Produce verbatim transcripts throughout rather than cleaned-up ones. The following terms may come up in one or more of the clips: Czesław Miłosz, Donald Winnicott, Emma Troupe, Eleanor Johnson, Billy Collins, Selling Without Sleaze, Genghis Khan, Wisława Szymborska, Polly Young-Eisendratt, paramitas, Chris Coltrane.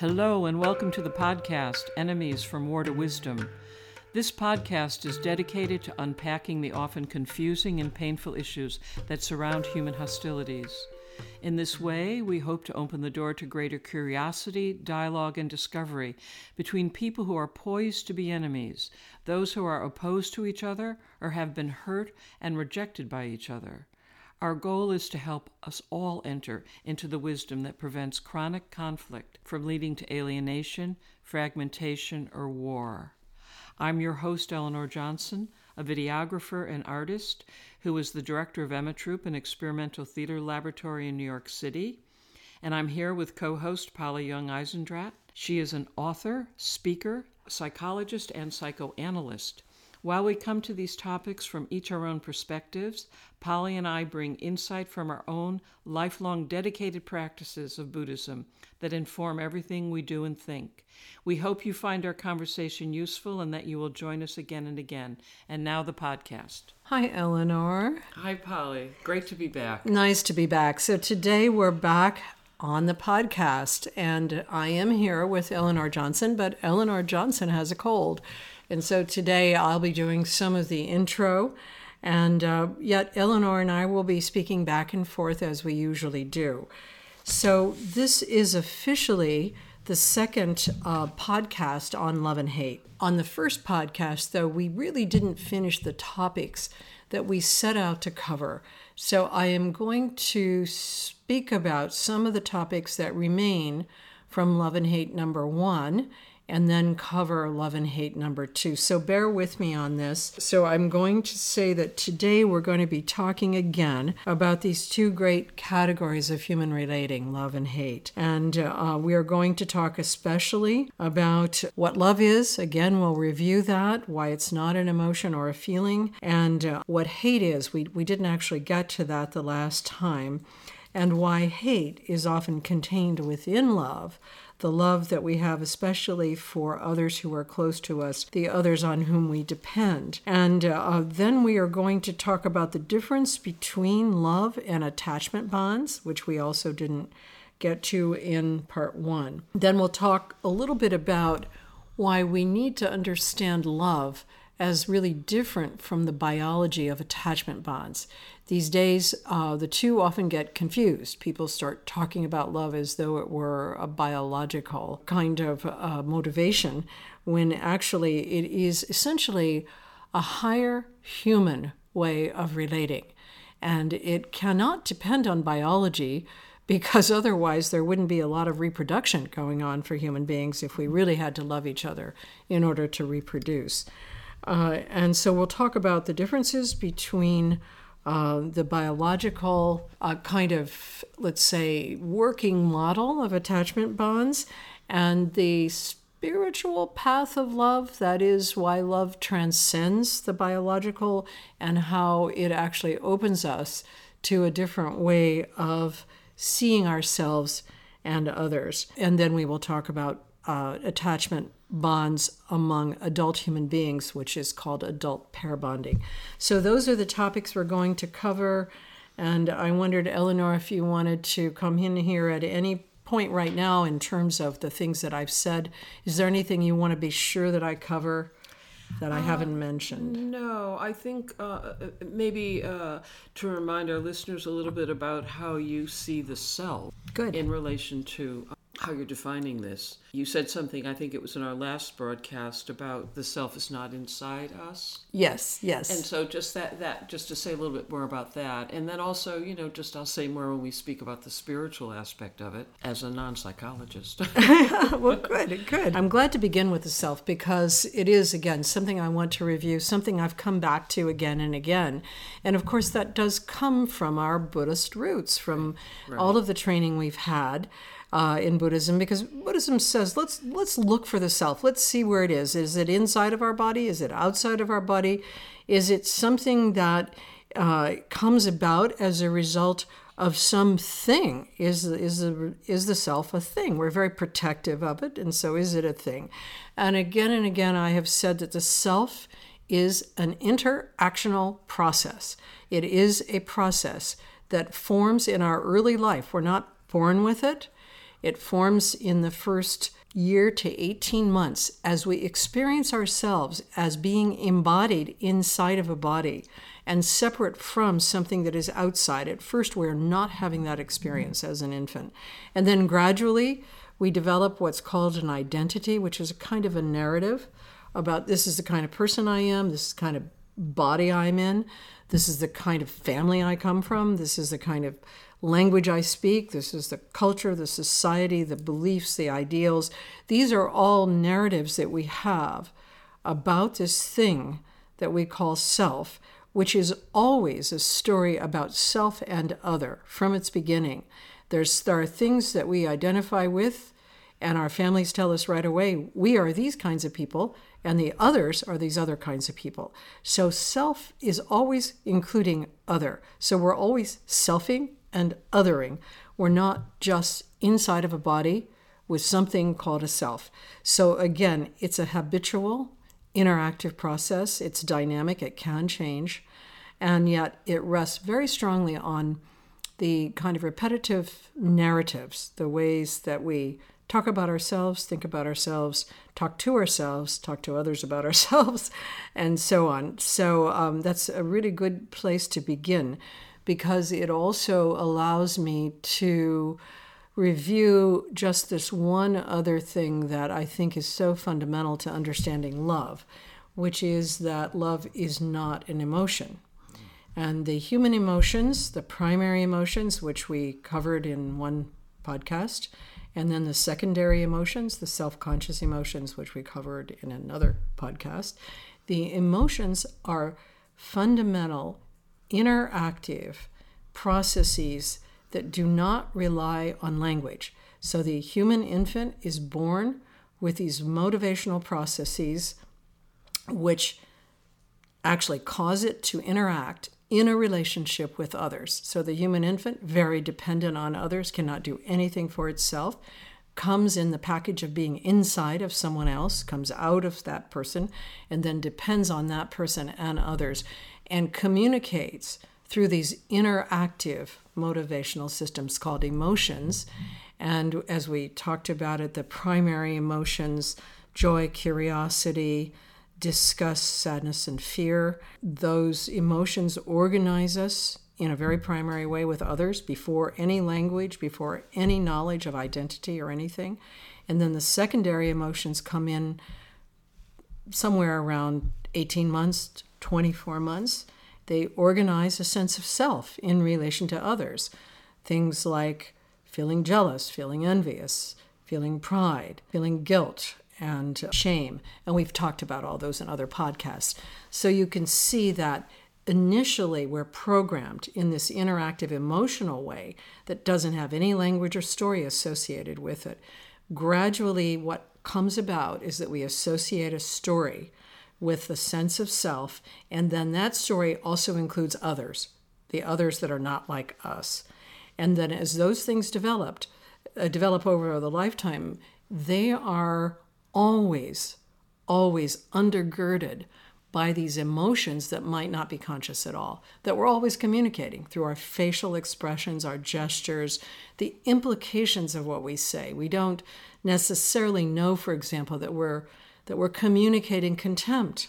Hello and welcome to the podcast, Enemies from War to Wisdom. This podcast is dedicated to unpacking the often confusing and painful issues that surround human hostilities. In this way, we hope to open the door to greater curiosity, dialogue, and discovery between people who are poised to be enemies, those who are opposed to each other or have been hurt and rejected by each other. Our goal is to help us all enter into the wisdom that prevents chronic conflict from leading to alienation, fragmentation, or war. I'm your host, Eleanor Johnson, a videographer and artist who is the director of Emma Troupe, an experimental theater laboratory in New York City. And I'm here with co-host Polly Young-Eisendratt. She is an author, speaker, psychologist, and psychoanalyst. While we come to these topics from each our own perspectives, Polly and I bring insight from our own lifelong dedicated practices of Buddhism that inform everything we do and think. We hope you find our conversation useful and that you will join us again and again. And now the podcast. Hi, Eleanor. Hi, Polly. Great to be back. Nice to be back. So today we're back on the podcast, and I am here with Eleanor Johnson, but Eleanor Johnson has a cold. And so today I'll be doing some of the intro, and uh, yet Eleanor and I will be speaking back and forth as we usually do. So this is officially the second uh, podcast on love and hate. On the first podcast, though, we really didn't finish the topics that we set out to cover. So I am going to speak about some of the topics that remain from love and hate number one, and then cover love and hate number two. So bear with me on this. So I'm going to say that today we're going to be talking again about these two great categories of human relating, love and hate. And uh, we are going to talk especially about what love is. Again, we'll review that, why it's not an emotion or a feeling, and uh, what hate is. We, we didn't actually get to that the last time. And why hate is often contained within love, the love that we have especially for others who are close to us, the others on whom we depend. And uh, then we are going to talk about the difference between love and attachment bonds, which we also didn't get to in part one. Then we'll talk a little bit about why we need to understand love as really different from the biology of attachment bonds. These days, uh, the two often get confused. People start talking about love as though it were a biological kind of uh, motivation, when actually it is essentially a higher human way of relating. And it cannot depend on biology, because otherwise there wouldn't be a lot of reproduction going on for human beings if we really had to love each other in order to reproduce. Uh, and so we'll talk about the differences between uh, the biological uh, kind of, let's say, working model of attachment bonds and the spiritual path of love. That is why love transcends the biological and how it actually opens us to a different way of seeing ourselves and others. And then we will talk about uh, attachment bonds among adult human beings, which is called adult pair bonding. So those are the topics we're going to cover. And I wondered, Eleanor, if you wanted to come in here at any point right now in terms of the things that I've said. Is there anything you want to be sure that I cover that I uh, haven't mentioned? No, I think uh, maybe uh, to remind our listeners a little bit about how you see the self. Good. In relation to how you're defining this. You said something, I think it was in our last broadcast, about the self is not inside us. Yes, yes. And so just that, that, just to say a little bit more about that. And then also, you know, just I'll say more when we speak about the spiritual aspect of it as a non-psychologist. Well, good, good. I'm glad to begin with the self, because it is, again, something I want to review, something I've come back to again and again. And of course, that does come from our Buddhist roots, from right. all of the training we've had. Uh, in Buddhism, because Buddhism says, let's let's look for the self. Let's see where it is. Is it inside of our body? Is it outside of our body? Is it something that uh, comes about as a result of something? Is is the is the self a thing? We're very protective of it, and so is it a thing? And again and again, I have said that the self is an interactional process. It is a process that forms in our early life. We're not born with it. It forms in the first year to eighteen months as we experience ourselves as being embodied inside of a body and separate from something that is outside. At first, we're not having that experience as an infant. And then gradually, we develop what's called an identity, which is a kind of a narrative about this is the kind of person I am, this is the kind of body I'm in, this is the kind of family I come from, this is the kind of language I speak, this is the culture, the society, the beliefs, the ideals. These are all narratives that we have about this thing that we call self, which is always a story about self and other from its beginning. There's, there are things that we identify with, and our families tell us right away, we are these kinds of people, and the others are these other kinds of people. So self is always including other. So we're always selfing and othering. We're not just inside of a body with something called a self. So again, it's a habitual, interactive process. It's dynamic. It can change. And yet it rests very strongly on the kind of repetitive narratives, the ways that we talk about ourselves, think about ourselves, talk to ourselves, talk to others about ourselves, and so on. So um, that's a really good place to begin, because it also allows me to review just this one other thing that I think is so fundamental to understanding love, which is that love is not an emotion. And the human emotions, the primary emotions, which we covered in one podcast, and then the secondary emotions, the self-conscious emotions, which we covered in another podcast, the emotions are fundamental, interactive processes that do not rely on language. So the human infant is born with these motivational processes which actually cause it to interact in a relationship with others. So the human infant, very dependent on others, cannot do anything for itself, comes in the package of being inside of someone else, comes out of that person, and then depends on that person and others, and communicates through these interactive motivational systems called emotions. And as we talked about it, the primary emotions, joy, curiosity, disgust, sadness, and fear. Those emotions organize us in a very primary way with others before any language, before any knowledge of identity or anything. And then the secondary emotions come in somewhere around eighteen months, twenty-four months. They organize a sense of self in relation to others. Things like feeling jealous, feeling envious, feeling pride, feeling guilt, and shame. And we've talked about all those in other podcasts. So you can see that initially we're programmed in this interactive emotional way that doesn't have any language or story associated with it. Gradually, what comes about is that we associate a story with the sense of self, and then that story also includes others, the others that are not like us. And then as those things developed, uh, develop over the lifetime, they are always, always undergirded by these emotions that might not be conscious at all, that we're always communicating through our facial expressions, our gestures, the implications of what we say. We don't necessarily know, for example, that we're that we're communicating contempt.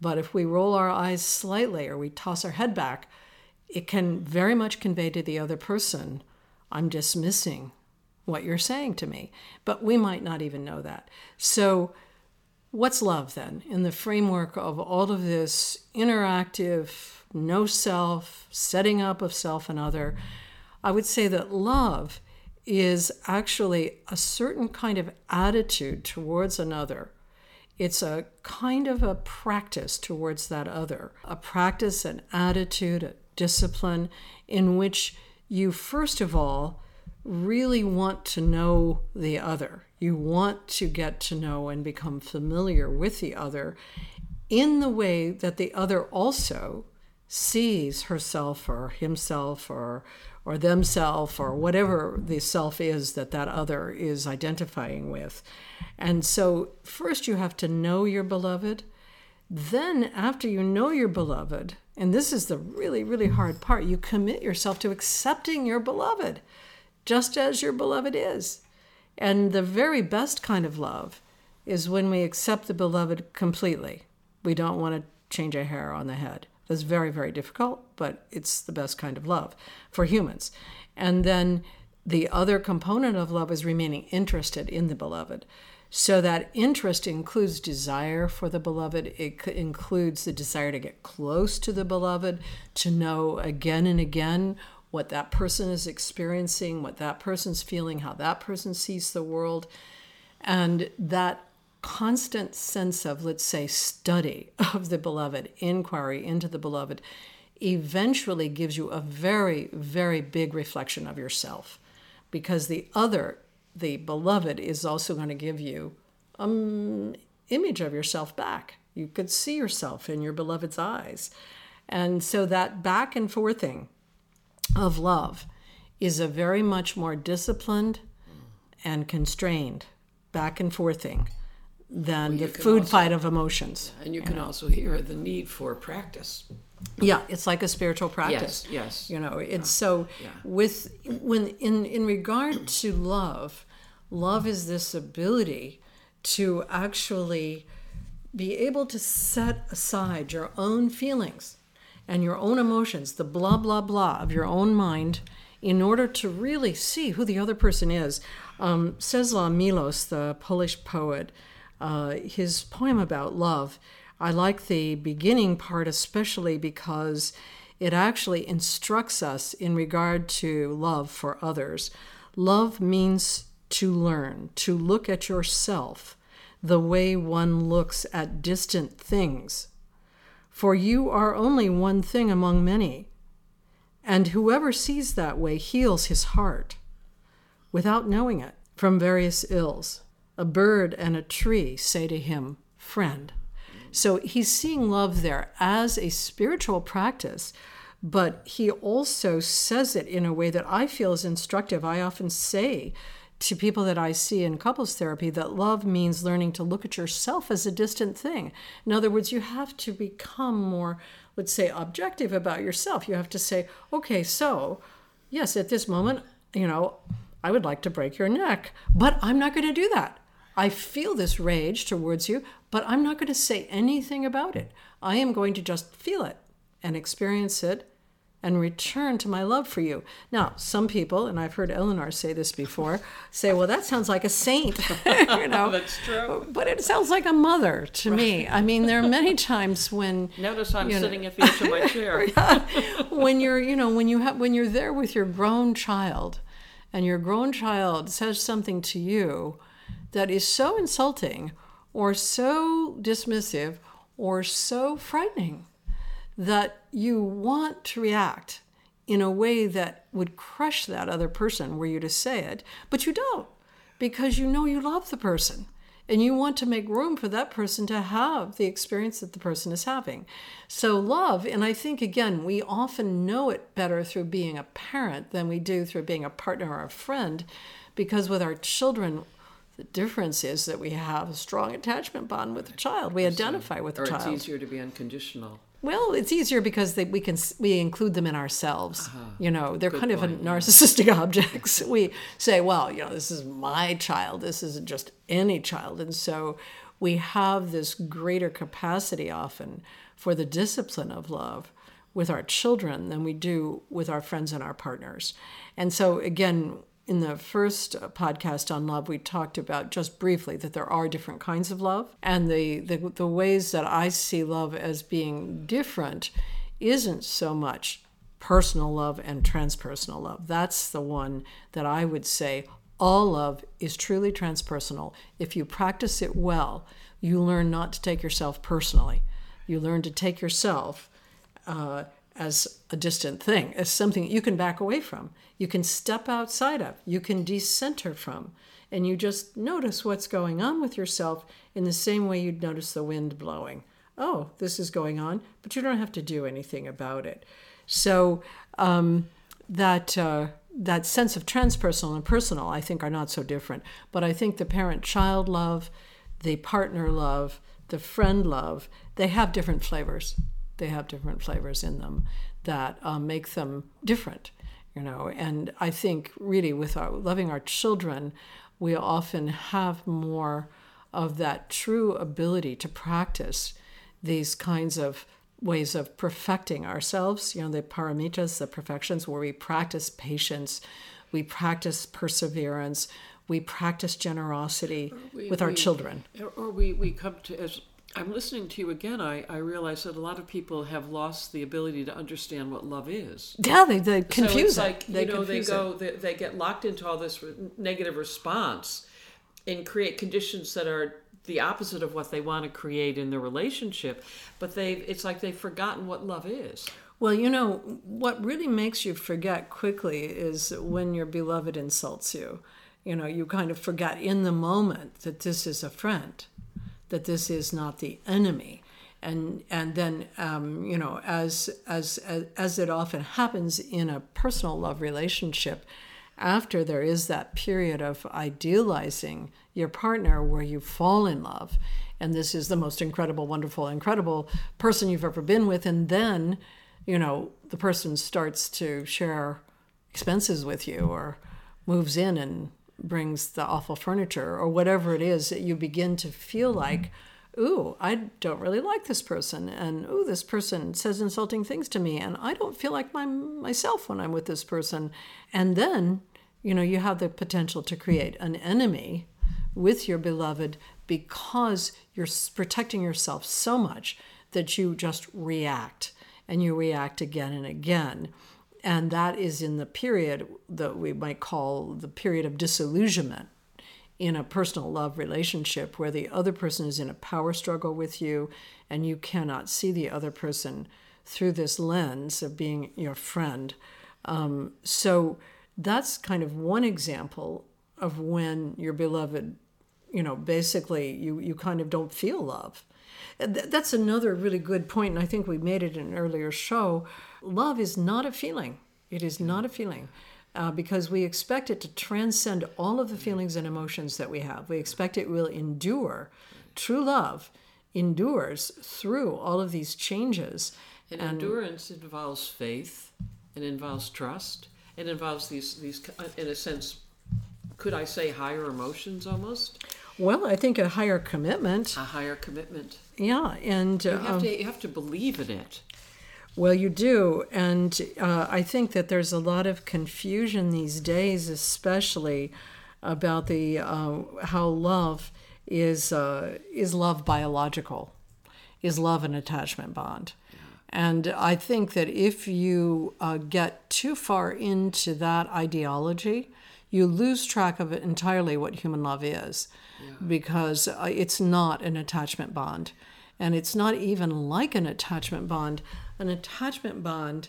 But if we roll our eyes slightly or we toss our head back, it can very much convey to the other person, I'm dismissing what you're saying to me. But we might not even know that. So what's love then? In the framework of all of this interactive, no self, setting up of self and other, I would say that love is actually a certain kind of attitude towards another. It's a kind of a practice towards that other, a practice, an attitude, a discipline in which you, first of all, really want to know the other. You want to get to know and become familiar with the other in the way that the other also sees herself or himself or or themself or whatever the self is that that other is identifying with. And so first you have to know your beloved. Then after you know your beloved, and this is the really, really hard part, you commit yourself to accepting your beloved just as your beloved is. And the very best kind of love is when we accept the beloved completely. We don't want to change a hair on the head. That's very, very difficult, but it's the best kind of love for humans. And then the other component of love is remaining interested in the beloved. So that interest includes desire for the beloved. It includes the desire to get close to the beloved, to know again and again what that person is experiencing, what that person's feeling, how that person sees the world. And that constant sense of, let's say, study of the beloved, inquiry into the beloved, eventually gives you a very, very big reflection of yourself, because the other the beloved is also going to give you an image of yourself back. You could see yourself in your beloved's eyes. And so that back and forthing of love is a very much more disciplined and constrained back and forthing than well, the food also, fight of emotions. And you, you can know. also hear the need for practice. Yeah, it's like a spiritual practice. Yes, yes. You know, it's yeah, so yeah. with when in, in regard to love, love is this ability to actually be able to set aside your own feelings and your own emotions, the blah, blah, blah of your own mind, in order to really see who the other person is. Um, Czesław Miłosz, the Polish poet, uh, his poem about love, I like the beginning part especially because it actually instructs us in regard to love for others. Love means to learn, to look at yourself the way one looks at distant things. For you are only one thing among many, and whoever sees that way heals his heart without knowing it from various ills. A bird and a tree say to him, friend. So he's seeing love there as a spiritual practice, but he also says it in a way that I feel is instructive. I often say to people that I see in couples therapy that love means learning to look at yourself as a distant thing. In other words, you have to become more, let's say, objective about yourself. You have to say, okay, so yes, at this moment, you know, I would like to break your neck, but I'm not going to do that. I feel this rage towards you, but I'm not going to say anything about it. I am going to just feel it and experience it and return to my love for you. Now, some people, and I've heard Eleanor say this before, say, well, that sounds like a saint. You know, that's true. But it sounds like a mother to right. me. I mean, there are many times when... Notice I'm you know, sitting at the edge of my chair. when you're, you know, when you have, when you're there with your grown child and your grown child says something to you that is so insulting or so dismissive or so frightening that you want to react in a way that would crush that other person were you to say it, but you don't, because you know you love the person and you want to make room for that person to have the experience that the person is having. So love, and I think, again, we often know it better through being a parent than we do through being a partner or a friend, because with our children, the difference is that we have a strong attachment bond with the child. We identify with the or child. Or it's easier to be unconditional. Well, it's easier because they, we can we include them in ourselves. Uh-huh. You know, they're Good kind point. of a narcissistic objects. We say, well, you know, this is my child. This isn't just any child. And so we have this greater capacity often for the discipline of love with our children than we do with our friends and our partners. And so, again, in the first podcast on love, we talked about just briefly that there are different kinds of love. And the, the, the ways that I see love as being different isn't so much personal love and transpersonal love. That's the one that I would say all love is truly transpersonal. If you practice it well, you learn not to take yourself personally. You learn to take yourself uh as a distant thing, as something you can back away from, you can step outside of, you can decenter from, and you just notice what's going on with yourself in the same way you'd notice the wind blowing. Oh, this is going on, but you don't have to do anything about it. So um, that uh, that sense of transpersonal and personal, I think, are not so different. But I think the parent-child love, the partner love, the friend love, they have different flavors. They have different flavors in them that um, make them different, you know. And I think really with our loving our children, we often have more of that true ability to practice these kinds of ways of perfecting ourselves, you know, the paramitas, the perfections, where we practice patience, we practice perseverance, we practice generosity we, with our we, children. Or we, we come to, as I'm listening to you again, I, I realize that a lot of people have lost the ability to understand what love is. Yeah, they, they confuse so it's like, it. They you know, they go, they, they get locked into all this re- negative response and create conditions that are the opposite of what they want to create in their relationship, but they it's like they've forgotten what love is. Well, you know, what really makes you forget quickly is when your beloved insults you. You know, you kind of forget in the moment that this is a friend, that this is not the enemy. And and then, um, you know, as, as as as it often happens in a personal love relationship, after there is that period of idealizing your partner where you fall in love, and this is the most incredible, wonderful, incredible person you've ever been with, and then, you know, the person starts to share expenses with you or moves in and brings the awful furniture or whatever it is that you begin to feel like, ooh, I don't really like this person, and ooh, this person says insulting things to me, and I don't feel like my myself when I'm with this person. And then, you know, you have the potential to create an enemy with your beloved because you're protecting yourself so much that you just react, and you react again and again. And that is in the period that we might call the period of disillusionment in a personal love relationship, where the other person is in a power struggle with you and you cannot see the other person through this lens of being your friend. Um, so that's kind of one example of when your beloved, you know, basically you, you kind of don't feel love. That's another really good point, and I think we made it in an earlier show. Love is not a feeling. It is not a feeling uh, because we expect it to transcend all of the feelings and emotions that we have. We expect it will endure. True love endures through all of these changes. And, and endurance involves faith, and involves trust, and involves these, these, in a sense, could I say higher emotions almost? Well, I think a higher commitment. A higher commitment. Yeah, and you have, um, to, you have to believe in it. Well, you do, and uh, I think that there's a lot of confusion these days, especially about the uh, how love is uh, is love biological, is love an attachment bond, yeah. And I think that if you uh, get too far into that ideology, you lose track of it entirely what human love is, yeah. Because uh, it's not an attachment bond, and it's not even like an attachment bond. An attachment bond,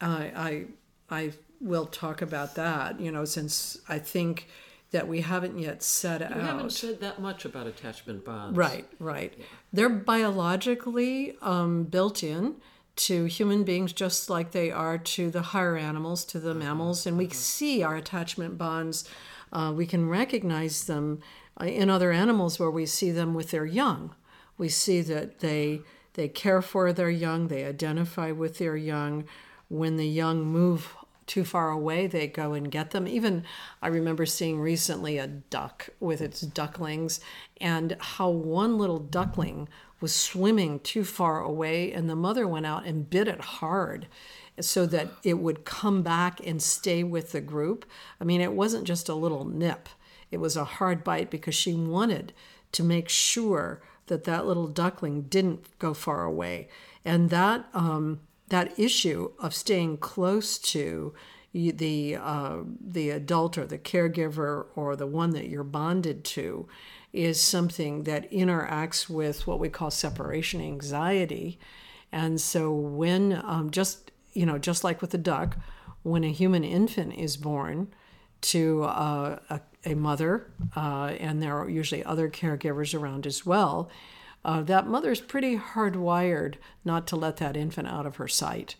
I, I I will talk about that, you know, since I think that we haven't yet said out. You haven't said that much about attachment bonds. Right, right. Yeah. They're biologically um, built in to human beings just like they are to the higher animals, to the mammals, and we see our attachment bonds. Uh, we can recognize them in other animals where we see them with their young. We see that they they care for their young, they identify with their young. When the young move too far away, they go and get them. Even I remember seeing recently a duck with its ducklings, and how one little duckling was swimming too far away, and the mother went out and bit it hard so that it would come back and stay with the group. I mean, it wasn't just a little nip. It was a hard bite because she wanted to make sure that that little duckling didn't go far away. And that um, that issue of staying close to the uh, the adult or the caregiver or the one that you're bonded to is something that interacts with what we call separation anxiety. And so when um, just, you know, just like with the duck, when a human infant is born to uh, a, a mother, uh, and there are usually other caregivers around as well, uh, that mother is pretty hardwired not to let that infant out of her sight.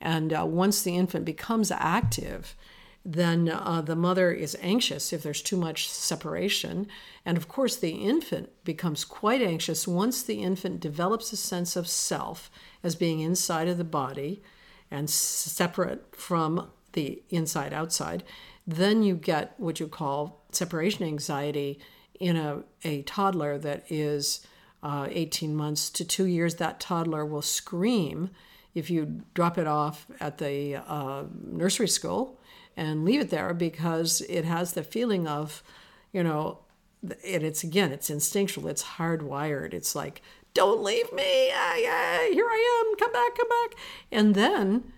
And uh, once the infant becomes active, then uh, the mother is anxious if there's too much separation. And of course, the infant becomes quite anxious once the infant develops a sense of self as being inside of the body and separate from the inside outside. Then you get what you call separation anxiety in a, a toddler that is uh, eighteen months to two years, that toddler will scream if you drop it off at the uh, nursery school and leave it there, because it has the feeling of, you know, and it's, again, it's instinctual, it's hardwired. It's like, don't leave me, I, I, here I am, come back, come back. And then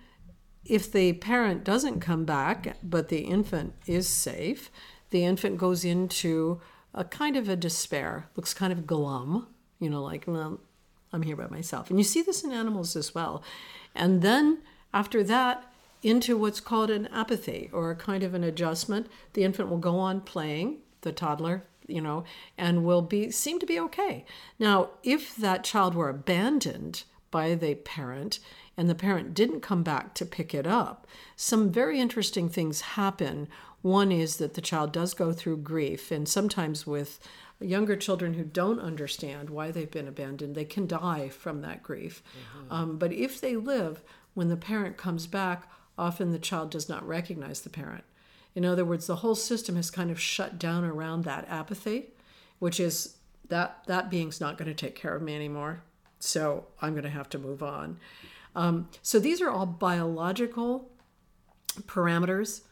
if the parent doesn't come back, but the infant is safe, the infant goes into a kind of a despair, looks kind of glum, you know, like, well, I'm here by myself. And you see this in animals as well. And then after that, into what's called an apathy, or a kind of an adjustment. The infant will go on playing, the toddler, you know, and will be seem to be okay. Now, if that child were abandoned by the parent and the parent didn't come back to pick it up, some very interesting things happen. One is that the child does go through grief, and sometimes with younger children who don't understand why they've been abandoned, they can die from that grief. Mm-hmm. Um, but if they live, when the parent comes back, often the child does not recognize the parent. In other words, the whole system has kind of shut down around that apathy, which is that that being's not going to take care of me anymore, so I'm going to have to move on. Um, so these are all biological parameters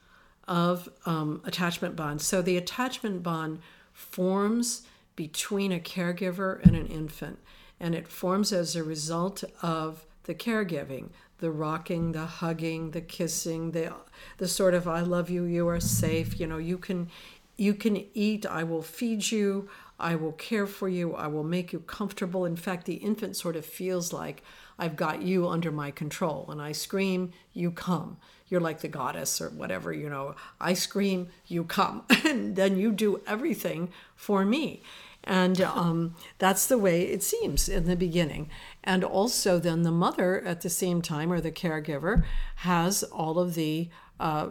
of um, attachment bonds. So the attachment bond forms between a caregiver and an infant, and it forms as a result of the caregiving, the rocking, the hugging, the kissing, the the sort of, I love you, you are safe, you know, you can you can eat, I will feed you, I will care for you, I will make you comfortable. In fact, the infant sort of feels like, I've got you under my control. When I scream, you come. You're like the goddess or whatever, you know, I scream, you come, and then you do everything for me. And um, that's the way it seems in the beginning. And also then the mother at the same time, or the caregiver, has all of the uh,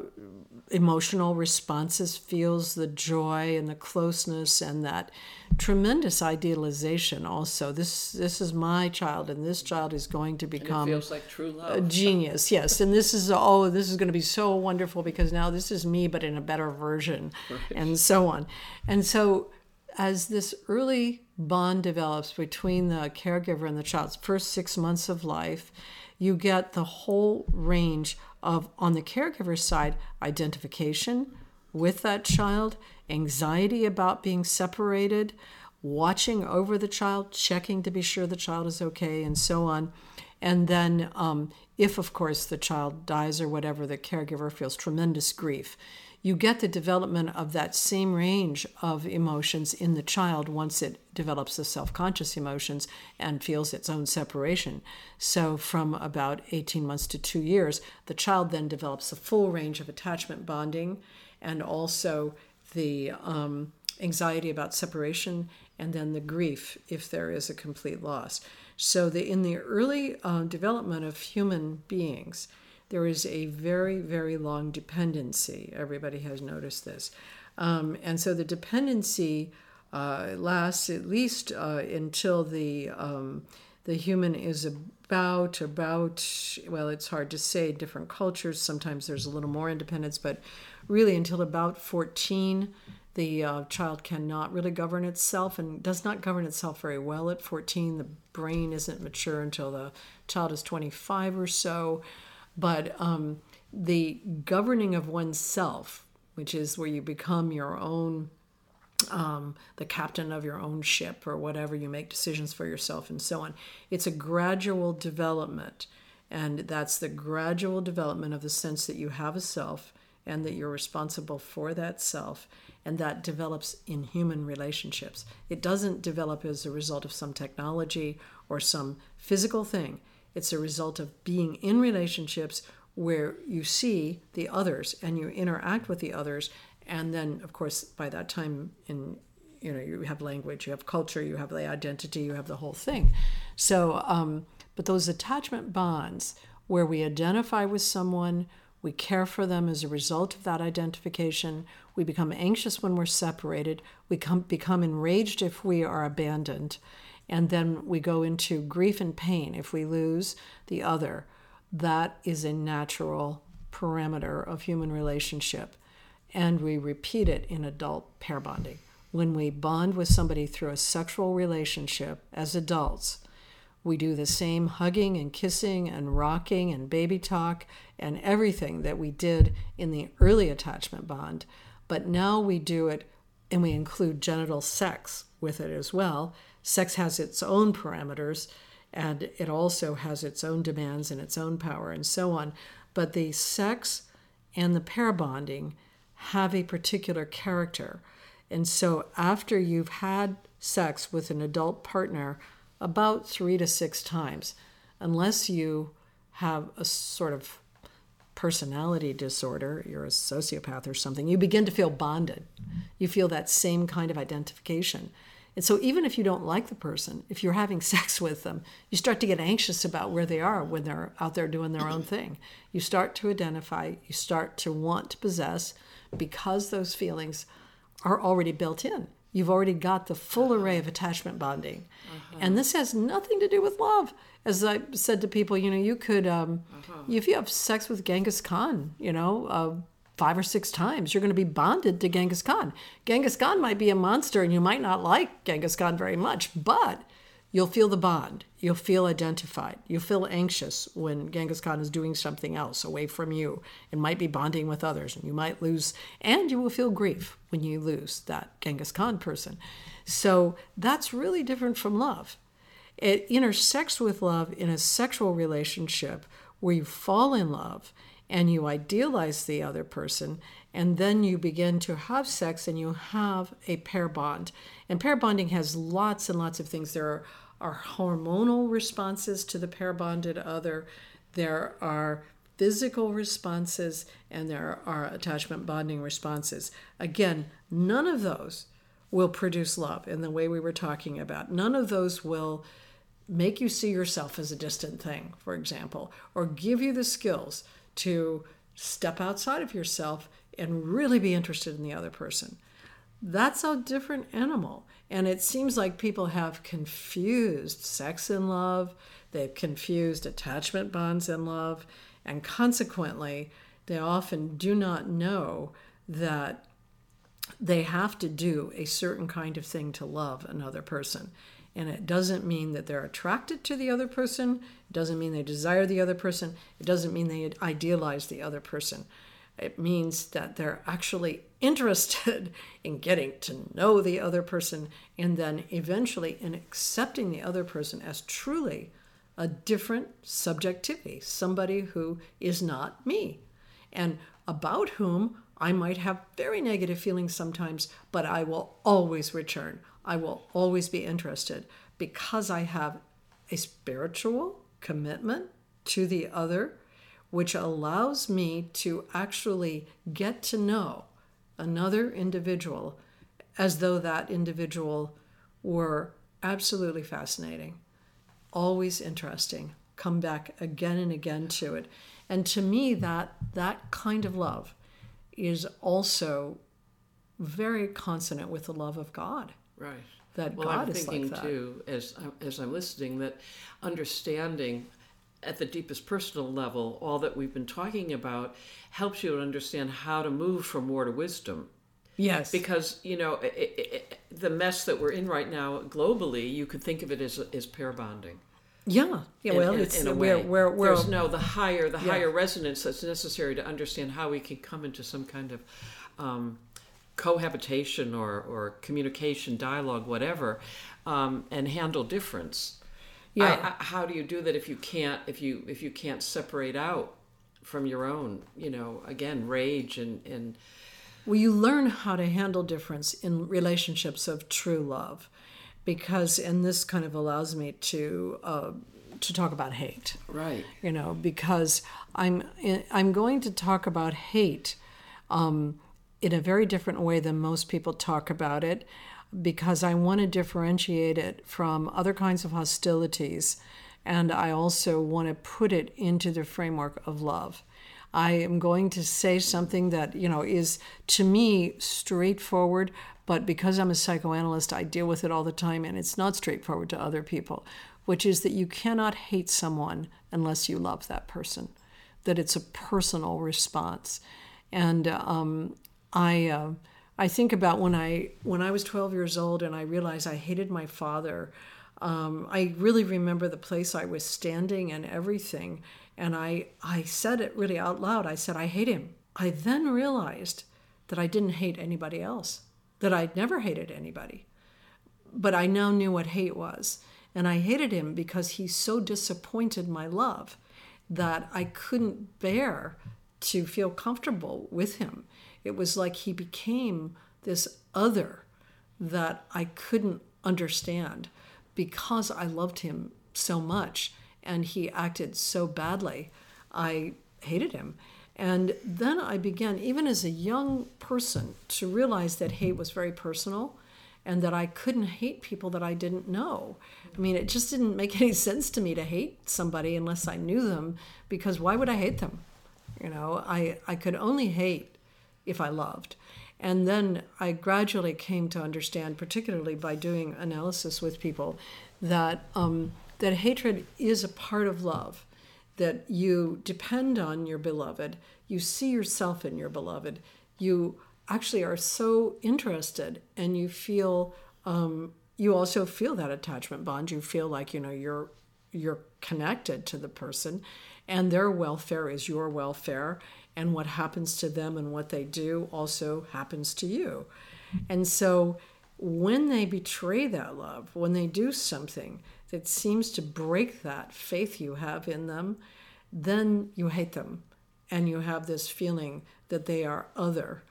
emotional responses, feels the joy and the closeness and that tremendous idealization also. This this is my child, and this child is going to become, and it feels like true love. A genius, yes. And this is, oh, this is going to be so wonderful, because now this is me, but in a better version, right. And so on. And so as this early bond develops between the caregiver and the child's first six months of life, you get the whole range of, on the caregiver's side, identification with that child, anxiety about being separated, watching over the child, checking to be sure the child is okay, and so on. And then um, if, of course, the child dies or whatever, the caregiver feels tremendous grief. You get the development of that same range of emotions in the child once it develops the self-conscious emotions and feels its own separation. So from about eighteen months to two years, the child then develops the full range of attachment bonding, and also the um, anxiety about separation, and then the grief if there is a complete loss. So the, in the early uh, development of human beings, there is a very, very long dependency. Everybody has noticed this. Um, and so the dependency uh, lasts at least uh, until the um, the human is about, about, well, it's hard to say, different cultures. Sometimes there's a little more independence, but really until about fourteen, the uh, child cannot really govern itself, and does not govern itself very well at fourteen. The brain isn't mature until the child is twenty-five or so. But um, the governing of oneself, which is where you become your own, um, the captain of your own ship or whatever, you make decisions for yourself and so on. It's a gradual development. And that's the gradual development of the sense that you have a self and that you're responsible for that self. And that develops in human relationships. It doesn't develop as a result of some technology or some physical thing. It's a result of being in relationships where you see the others and you interact with the others. And then, of course, by that time, in you know, you have language, you have culture, you have the identity, you have the whole thing. So, um, but those attachment bonds where we identify with someone, we care for them as a result of that identification, we become anxious when we're separated, we come, become enraged if we are abandoned, and then we go into grief and pain if we lose the other. That is a natural parameter of human relationship. and we repeat it in adult pair bonding. When we bond with somebody through a sexual relationship as adults, we do the same hugging and kissing and rocking and baby talk and everything that we did in the early attachment bond, but now we do it and we include genital sex with it as well. Sex has its own parameters, and it also has its own demands and its own power and so on. But the sex and the pair bonding have a particular character. And so after you've had sex with an adult partner about three to six times, unless you have a sort of personality disorder, you're a sociopath or something, you begin to feel bonded. You feel that same kind of identification. And so even if you don't like the person, if you're having sex with them, you start to get anxious about where they are when they're out there doing their own thing. You start to identify, you start to want to possess, because those feelings are already built in. You've already got the full array of attachment bonding. Uh-huh. And this has nothing to do with love. As I said to people, you know, you could, um, uh-huh. if you have sex with Genghis Khan, you know, uh, five or six times, you're going to be bonded to Genghis Khan. Genghis Khan might be a monster and you might not like Genghis Khan very much, but you'll feel the bond. You'll feel identified. You'll feel anxious when Genghis Khan is doing something else away from you. It might be bonding with others, and you might lose, and you will feel grief when you lose that Genghis Khan person. So that's really different from love. It intersects with love in a sexual relationship where you fall in love and you idealize the other person, and then you begin to have sex and you have a pair bond. And pair bonding has lots and lots of things. There are are hormonal responses to the pair-bonded other. There are physical responses, and there are attachment bonding responses. Again, none of those will produce love in the way we were talking about. None of those will make you see yourself as a distant thing, for example, or give you the skills to step outside of yourself and really be interested in the other person. That's a different animal. And it seems like people have confused sex and love. They've confused attachment bonds and love. And consequently, they often do not know that they have to do a certain kind of thing to love another person. And it doesn't mean that they're attracted to the other person. It doesn't mean they desire the other person. It doesn't mean they idealize the other person. It means that they're actually interested in getting to know the other person, and then eventually in accepting the other person as truly a different subjectivity, somebody who is not me, and about whom I might have very negative feelings sometimes, but I will always return. I will always be interested because I have a spiritual commitment to the other, which allows me to actually get to know another individual as though that individual were absolutely fascinating, always interesting, come back again and again to it. And to me, that that kind of love is also very consonant with the love of God. Right. That well, God I'm is thinking like that. Too, as I'm, as I'm listening, that understanding at the deepest personal level, all that we've been talking about helps you understand how to move from war to wisdom. Yes. Because, you know, it, it, it, the mess that we're in right now globally, you could think of it as, as pair bonding. Yeah. Yeah. In, well, in, it's in a way. We're, we're, There's no, the higher, the yeah. higher resonance that's necessary to understand how we can come into some kind of um, cohabitation or, or communication, dialogue, whatever, um, and handle difference. Yeah. I, I, how do you do that if you can't if you if you can't separate out from your own, you know, again, rage and, and well, you learn how to handle difference in relationships of true love, because and this kind of allows me to uh, to talk about hate, right? You know, because I'm I'm going to talk about hate um, in a very different way than most people talk about it, because I want to differentiate it from other kinds of hostilities, and I also want to put it into the framework of love. I am going to say something that, you know, is to me straightforward, but because I'm a psychoanalyst, I deal with it all the time, and it's not straightforward to other people, which is that you cannot hate someone unless you love that person, that it's a personal response. And um, I uh, I think about when I when I was twelve years old and I realized I hated my father. Um, I really remember the place I was standing and everything. And I, I said it really out loud. I said, I hate him. I then realized that I didn't hate anybody else, that I'd never hated anybody. But I now knew what hate was. And I hated him because he so disappointed my love that I couldn't bear to feel comfortable with him. It was like he became this other that I couldn't understand because I loved him so much and he acted so badly. I hated him. And then I began, even as a young person, to realize that hate was very personal and that I couldn't hate people that I didn't know. I mean, it just didn't make any sense to me to hate somebody unless I knew them, because why would I hate them? You know, I, I could only hate if I loved. And then I gradually came to understand, particularly by doing analysis with people, that um, that hatred is a part of love, that you depend on your beloved, you see yourself in your beloved, you actually are so interested, and you feel, um, you also feel that attachment bond. You feel like, you know, you're you're connected to the person, and their welfare is your welfare, and what happens to them and what they do also happens to you. And so when they betray that love, when they do something that seems to break that faith you have in them, then you hate them, and you have this feeling that they are other.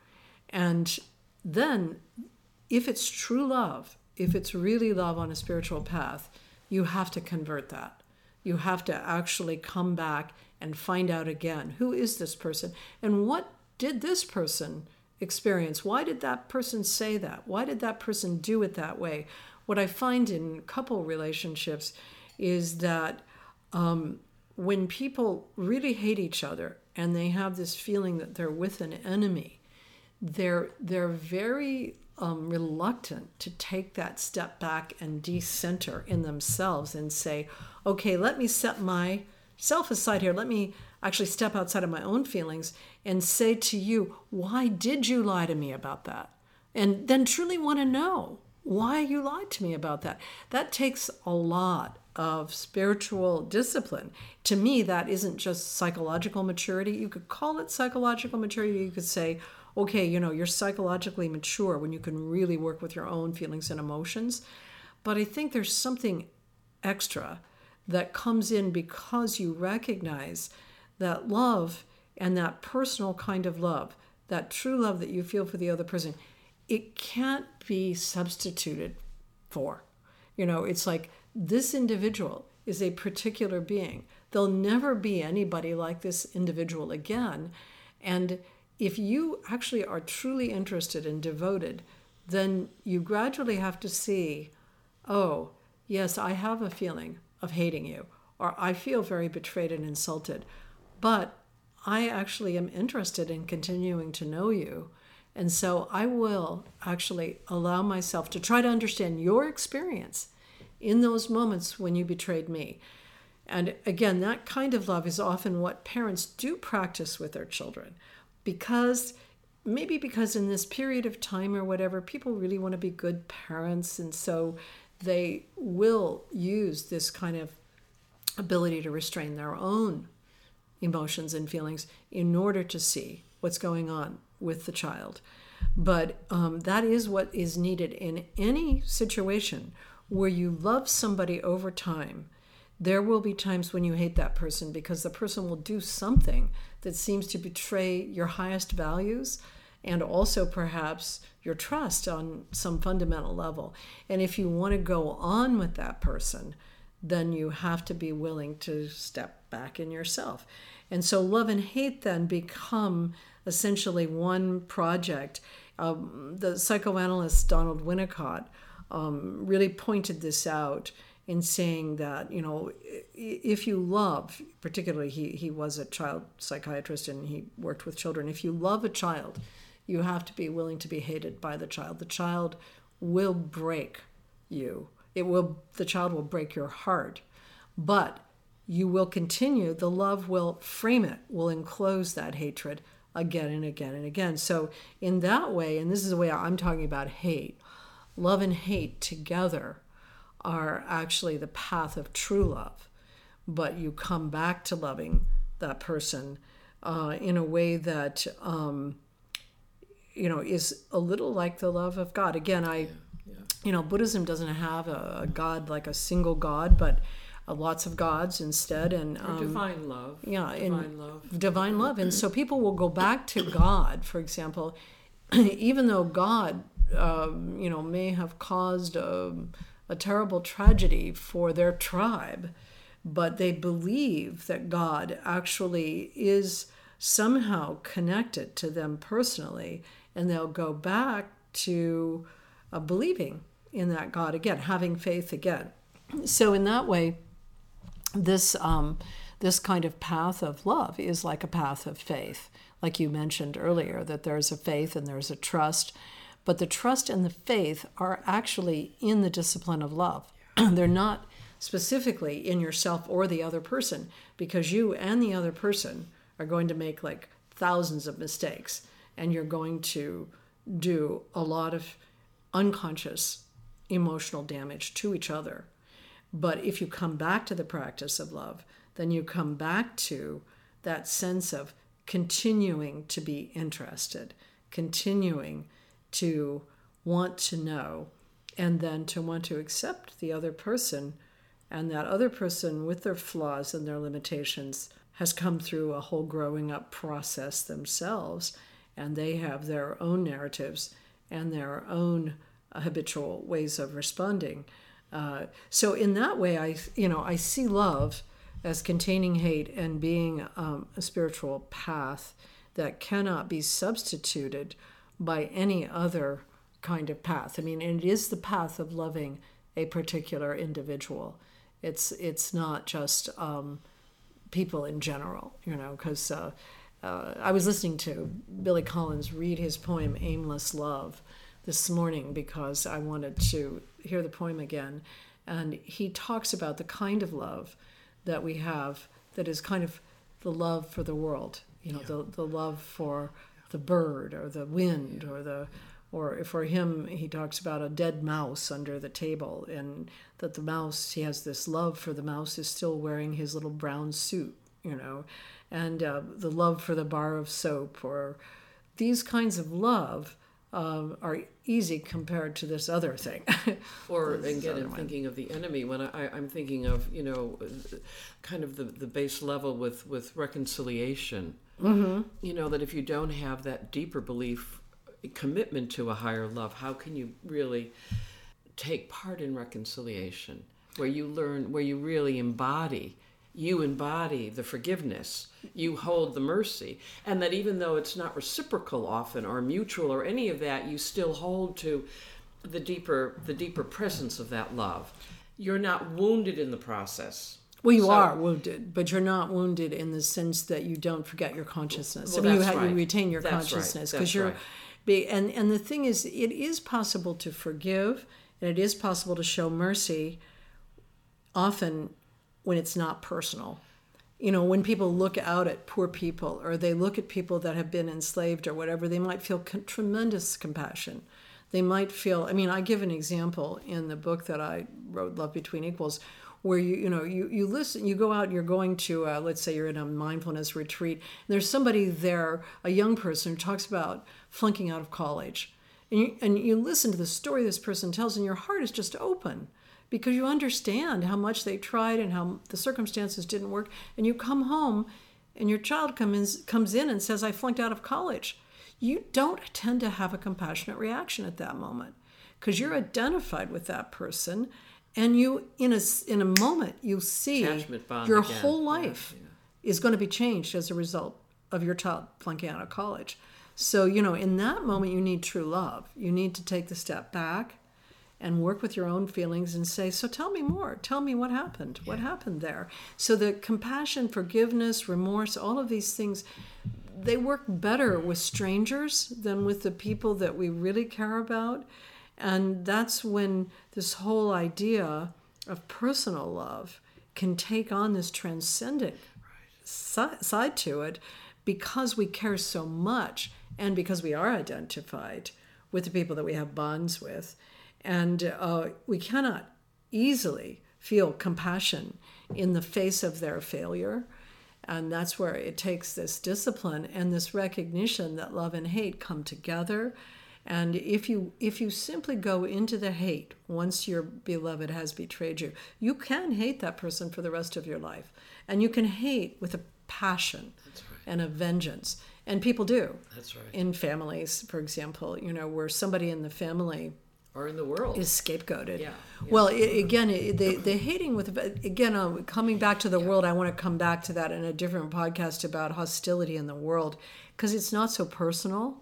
And then if it's true love, if it's really love on a spiritual path, you have to convert that. You have to actually come back and find out again, who is this person? And what did this person experience? Why did that person say that? Why did that person do it that way? What I find in couple relationships is that um, when people really hate each other and they have this feeling that they're with an enemy, they're, they're very um, reluctant to take that step back and decenter in themselves and say, okay, let me set my self aside here. Let me actually step outside of my own feelings and say to you, why did you lie to me about that? And then truly want to know why you lied to me about that. That takes a lot of spiritual discipline. To me, that isn't just psychological maturity. You could call it psychological maturity. You could say, okay, you know, you're psychologically mature when you can really work with your own feelings and emotions. But I think there's something extra that comes in because you recognize that love and that personal kind of love, that true love that you feel for the other person, it can't be substituted for. You know, it's like this individual is a particular being. There'll never be anybody like this individual again. And if you actually are truly interested and devoted, then you gradually have to see, oh, yes, I have a feeling of hating you, or I feel very betrayed and insulted, but I actually am interested in continuing to know you. And so I will actually allow myself to try to understand your experience in those moments when you betrayed me. And again, that kind of love is often what parents do practice with their children, because maybe because in this period of time or whatever, people really want to be good parents. And so they will use this kind of ability to restrain their own emotions and feelings in order to see what's going on with the child. But um, that is what is needed in any situation where you love somebody over time. There will be times when you hate that person because the person will do something that seems to betray your highest values and also perhaps your trust on some fundamental level. And if you want to go on with that person, then you have to be willing to step back in yourself. And so love and hate then become essentially one project. Um, the psychoanalyst Donald Winnicott um, really pointed this out in saying that, you know, if you love, particularly he, he was a child psychiatrist and he worked with children, if you love a child, you have to be willing to be hated by the child. The child will break you. It will. The child will break your heart. But you will continue. The love will frame it, will enclose that hatred again and again and again. So in that way, and this is the way I'm talking about hate, love and hate together are actually the path of true love. But you come back to loving that person uh, in a way that, um, you know, is a little like the love of God. Again, I, yeah, yeah. you know, Buddhism doesn't have a, a God, like a single God, but uh, lots of gods instead. And um, divine love. Yeah. Divine and love. Divine love. And so people will go back to God, for example, even though God, um, you know, may have caused a, a terrible tragedy for their tribe. But they believe that God actually is somehow connected to them personally, and they'll go back to uh, believing in that God again, having faith again. So in that way, this um, this kind of path of love is like a path of faith, like you mentioned earlier, that there's a faith and there's a trust, but the trust and the faith are actually in the discipline of love. They're not specifically in yourself or the other person, because you and the other person are going to make like thousands of mistakes, and you're going to do a lot of unconscious emotional damage to each other. But if you come back to the practice of love, then you come back to that sense of continuing to be interested, continuing to want to know, and then to want to accept the other person. And that other person, with their flaws and their limitations, has come through a whole growing up process themselves, and they have their own narratives and their own uh, habitual ways of responding. Uh, so in that way, I, you know, I see love as containing hate and being um, a spiritual path that cannot be substituted by any other kind of path. I mean, it is the path of loving a particular individual. It's it's not just um, people in general, you know, because uh, uh, I was listening to Billy Collins read his poem Aimless Love this morning because I wanted to hear the poem again. And he talks about the kind of love that we have that is kind of the love for the world, you know, yeah. the, the love for the bird or the wind or the... Or for him, he talks about a dead mouse under the table, and that the mouse, he has this love for the mouse is still wearing his little brown suit, you know, and uh, the love for the bar of soap, or these kinds of love uh, are easy compared to this other thing. Or again, in thinking of the enemy, when I, I'm thinking of, you know, kind of the, the base level with, with reconciliation, mm-hmm. you know, that if you don't have that deeper belief, commitment to a higher love, how can you really take part in reconciliation, where you learn, where you really embody, you embody the forgiveness, you hold the mercy, and that even though it's not reciprocal often or mutual or any of that, you still hold to the deeper, the deeper presence of that love. You're not wounded in the process. Well, you so, are wounded, but you're not wounded in the sense that you don't forget your consciousness. Well, I mean, you, have, right. you retain your that's consciousness because right. you're. Right. And, and the thing is, it is possible to forgive, and it is possible to show mercy often when it's not personal. You know, when people look out at poor people, or they look at people that have been enslaved or whatever, they might feel con- tremendous compassion. They might feel, I mean, I give an example in the book that I wrote, Love Between Equals, where you you know you you listen you go out and you're going to uh, let's say you're in a mindfulness retreat, and there's somebody there, a young person, who talks about flunking out of college, and you, and you listen to the story this person tells, and your heart is just open because you understand how much they tried and how the circumstances didn't work, and you come home and your child comes comes in and says, I flunked out of college. You don't tend to have a compassionate reaction at that moment because you're identified with that person. And you, in a, in a moment, you see your again. whole life yeah, yeah. is going to be changed as a result of your child flunking out of college. So, you know, in that moment, you need true love. You need to take the step back and work with your own feelings and say, so tell me more. Tell me what happened. Yeah. What happened there? So the compassion, forgiveness, remorse, all of these things, they work better with strangers than with the people that we really care about. And that's when this whole idea of personal love can take on this transcendent right. si- side to it, because we care so much and because we are identified with the people that we have bonds with, and uh, we cannot easily feel compassion in the face of their failure. And that's where it takes this discipline and this recognition that love and hate come together. And if you if you simply go into the hate once your beloved has betrayed you, you can hate that person for the rest of your life. And you can hate with a passion That's right. and a vengeance. And people do. That's right. In families, for example, you know, where somebody in the family or in the world is scapegoated. Yeah. yeah. Well, it, again, it, the the hating with again uh, coming back to the yeah. world. I want to come back to that in a different podcast about hostility in the world, because it's not so personal.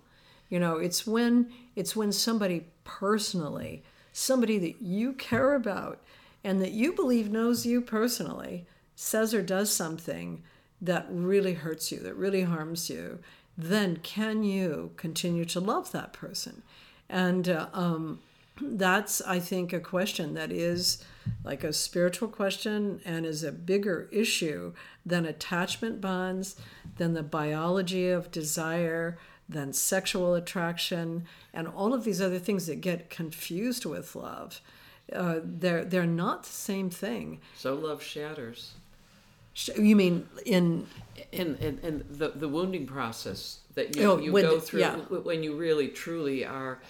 You know, it's when it's when somebody personally, somebody that you care about and that you believe knows you personally, says or does something that really hurts you, that really harms you. Then can you continue to love that person? And uh, um, that's, I think, a question that is like a spiritual question and is a bigger issue than attachment bonds, than the biology of desire, than sexual attraction, and all of these other things that get confused with love. Uh, they're they're not the same thing. So love shatters. You mean in in in, in the the wounding process that you, oh, you when, go through yeah. when you really truly are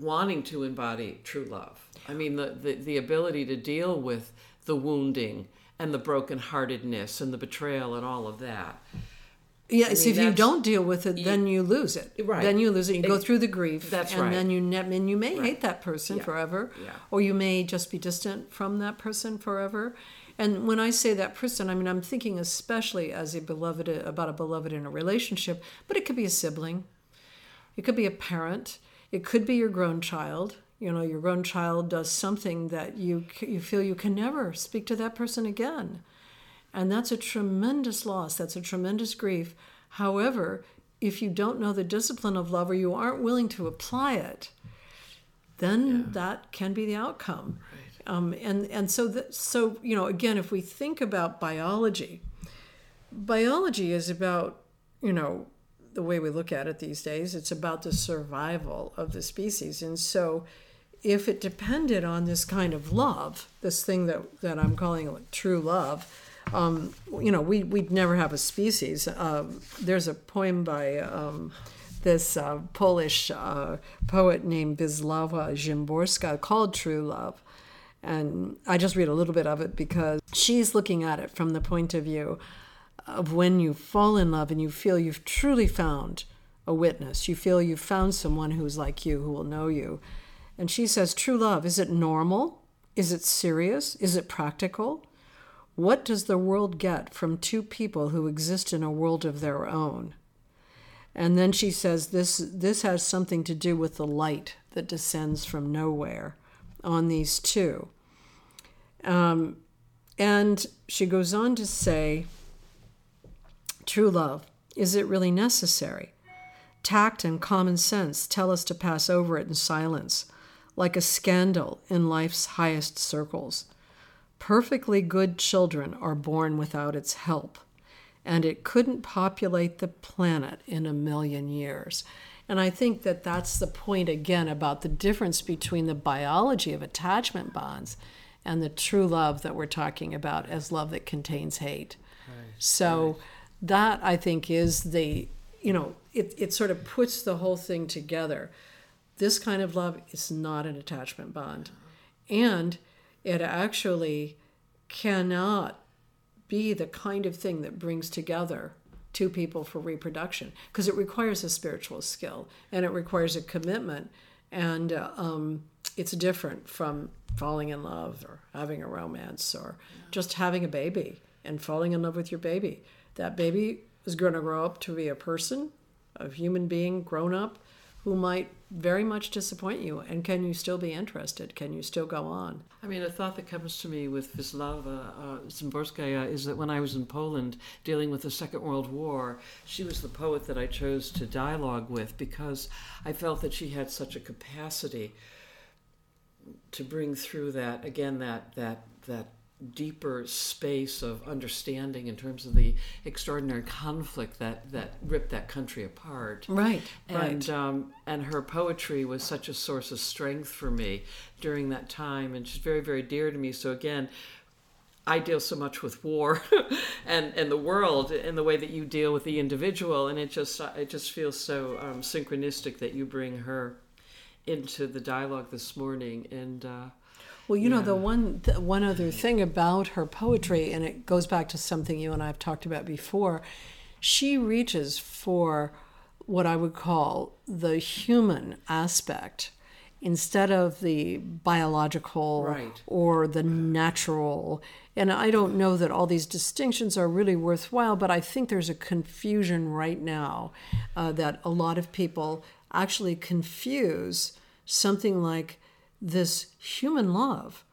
wanting to embody true love. I mean, the, the, the ability to deal with the wounding and the brokenheartedness and the betrayal and all of that. Yeah, I so mean, if you don't deal with it, you, then you lose it. Right. Then you lose it. You it, go through the grief. That's and right. Then you ne- and you may right. hate that person yeah. forever, yeah. or you may just be distant from that person forever. And when I say that person, I mean, I'm thinking especially as a beloved, about a beloved in a relationship, but it could be a sibling. It could be a parent. It could be your grown child. You know, your grown child does something that you you feel you can never speak to that person again. And that's a tremendous loss. That's a tremendous grief. However, if you don't know the discipline of love or you aren't willing to apply it, then yeah. that can be the outcome. Right. Um, and, and so, the, so you know, again, if we think about biology, biology is about, you know, the way we look at it these days, it's about the survival of the species. And so if it depended on this kind of love, this thing that, that I'm calling true love, um, you know, we, we'd never have a species. Um, there's a poem by... Um, this uh, Polish uh, poet named Wisława Szymborska called True Love. And I just read a little bit of it because she's looking at it from the point of view of when you fall in love and you feel you've truly found a witness. You feel you've found someone who's like you, who will know you. And she says, true love, is it normal? Is it serious? Is it practical? What does the world get from two people who exist in a world of their own? And then she says this this has something to do with the light that descends from nowhere on these two. Um, and she goes on to say, true love, is it really necessary? Tact and common sense tell us to pass over it in silence, like a scandal in life's highest circles. Perfectly good children are born without its help. And it couldn't populate the planet in a million years. And I think that that's the point, again, about the difference between the biology of attachment bonds and the true love that we're talking about as love that contains hate. Right. So right. that, I think, is the, you know, it, it sort of puts the whole thing together. This kind of love is not an attachment bond. And it actually cannot be the kind of thing that brings together two people for reproduction, because it requires a spiritual skill and it requires a commitment, and uh, um, it's different from falling in love or having a romance or yeah. just having a baby and falling in love with your baby. That baby is going to grow up to be a person, a human being grown up, who might very much disappoint you, and can you still be interested? Can you still go on? I mean, a thought that comes to me with Wisława uh, Szymborska is that when I was in Poland dealing with the Second World War, she was the poet that I chose to dialogue with because I felt that she had such a capacity to bring through that, again, that that that deeper space of understanding in terms of the extraordinary conflict that, that ripped that country apart. Right, and, right. Um, and her poetry was such a source of strength for me during that time, and she's very, very dear to me. So again, I deal so much with war and, and the world in the way that you deal with the individual, and it just it just feels so um, synchronistic that you bring her into the dialogue this morning. And uh, well, you yeah. know, the one the one other thing about her poetry, and it goes back to something you and I have talked about before, she reaches for what I would call the human aspect instead of the biological right. or the natural. And I don't know that all these distinctions are really worthwhile, but I think there's a confusion right now uh, that a lot of people actually confuse something like this human love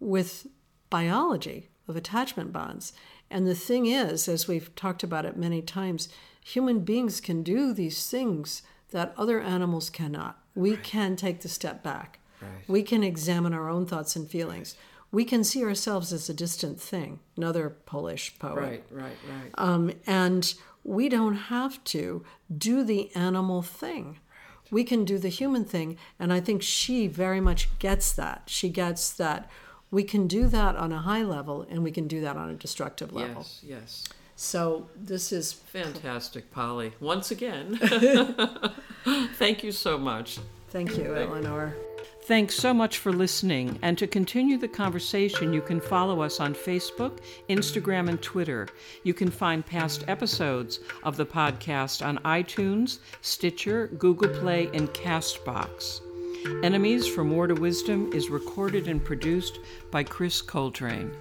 with biology of attachment bonds. And the thing is, as we've talked about it many times, human beings can do these things that other animals cannot. We right. can take the step back. Right. We can examine our own thoughts and feelings. Right. We can see ourselves as a distant thing. Another Polish poet. Right, right, right. Um, and we don't have to do the animal thing. Right. We can do the human thing. And I think she very much gets that. She gets that we can do that on a high level, and we can do that on a destructive level. Yes, yes. So this is fantastic, Polly. Once again, thank you so much. Thank you, Eleanor. Thanks so much for listening. And to continue the conversation, you can follow us on Facebook, Instagram, and Twitter. You can find past episodes of the podcast on iTunes, Stitcher, Google Play, and CastBox. Enemies from War to Wisdom is recorded and produced by Chris Coltrane.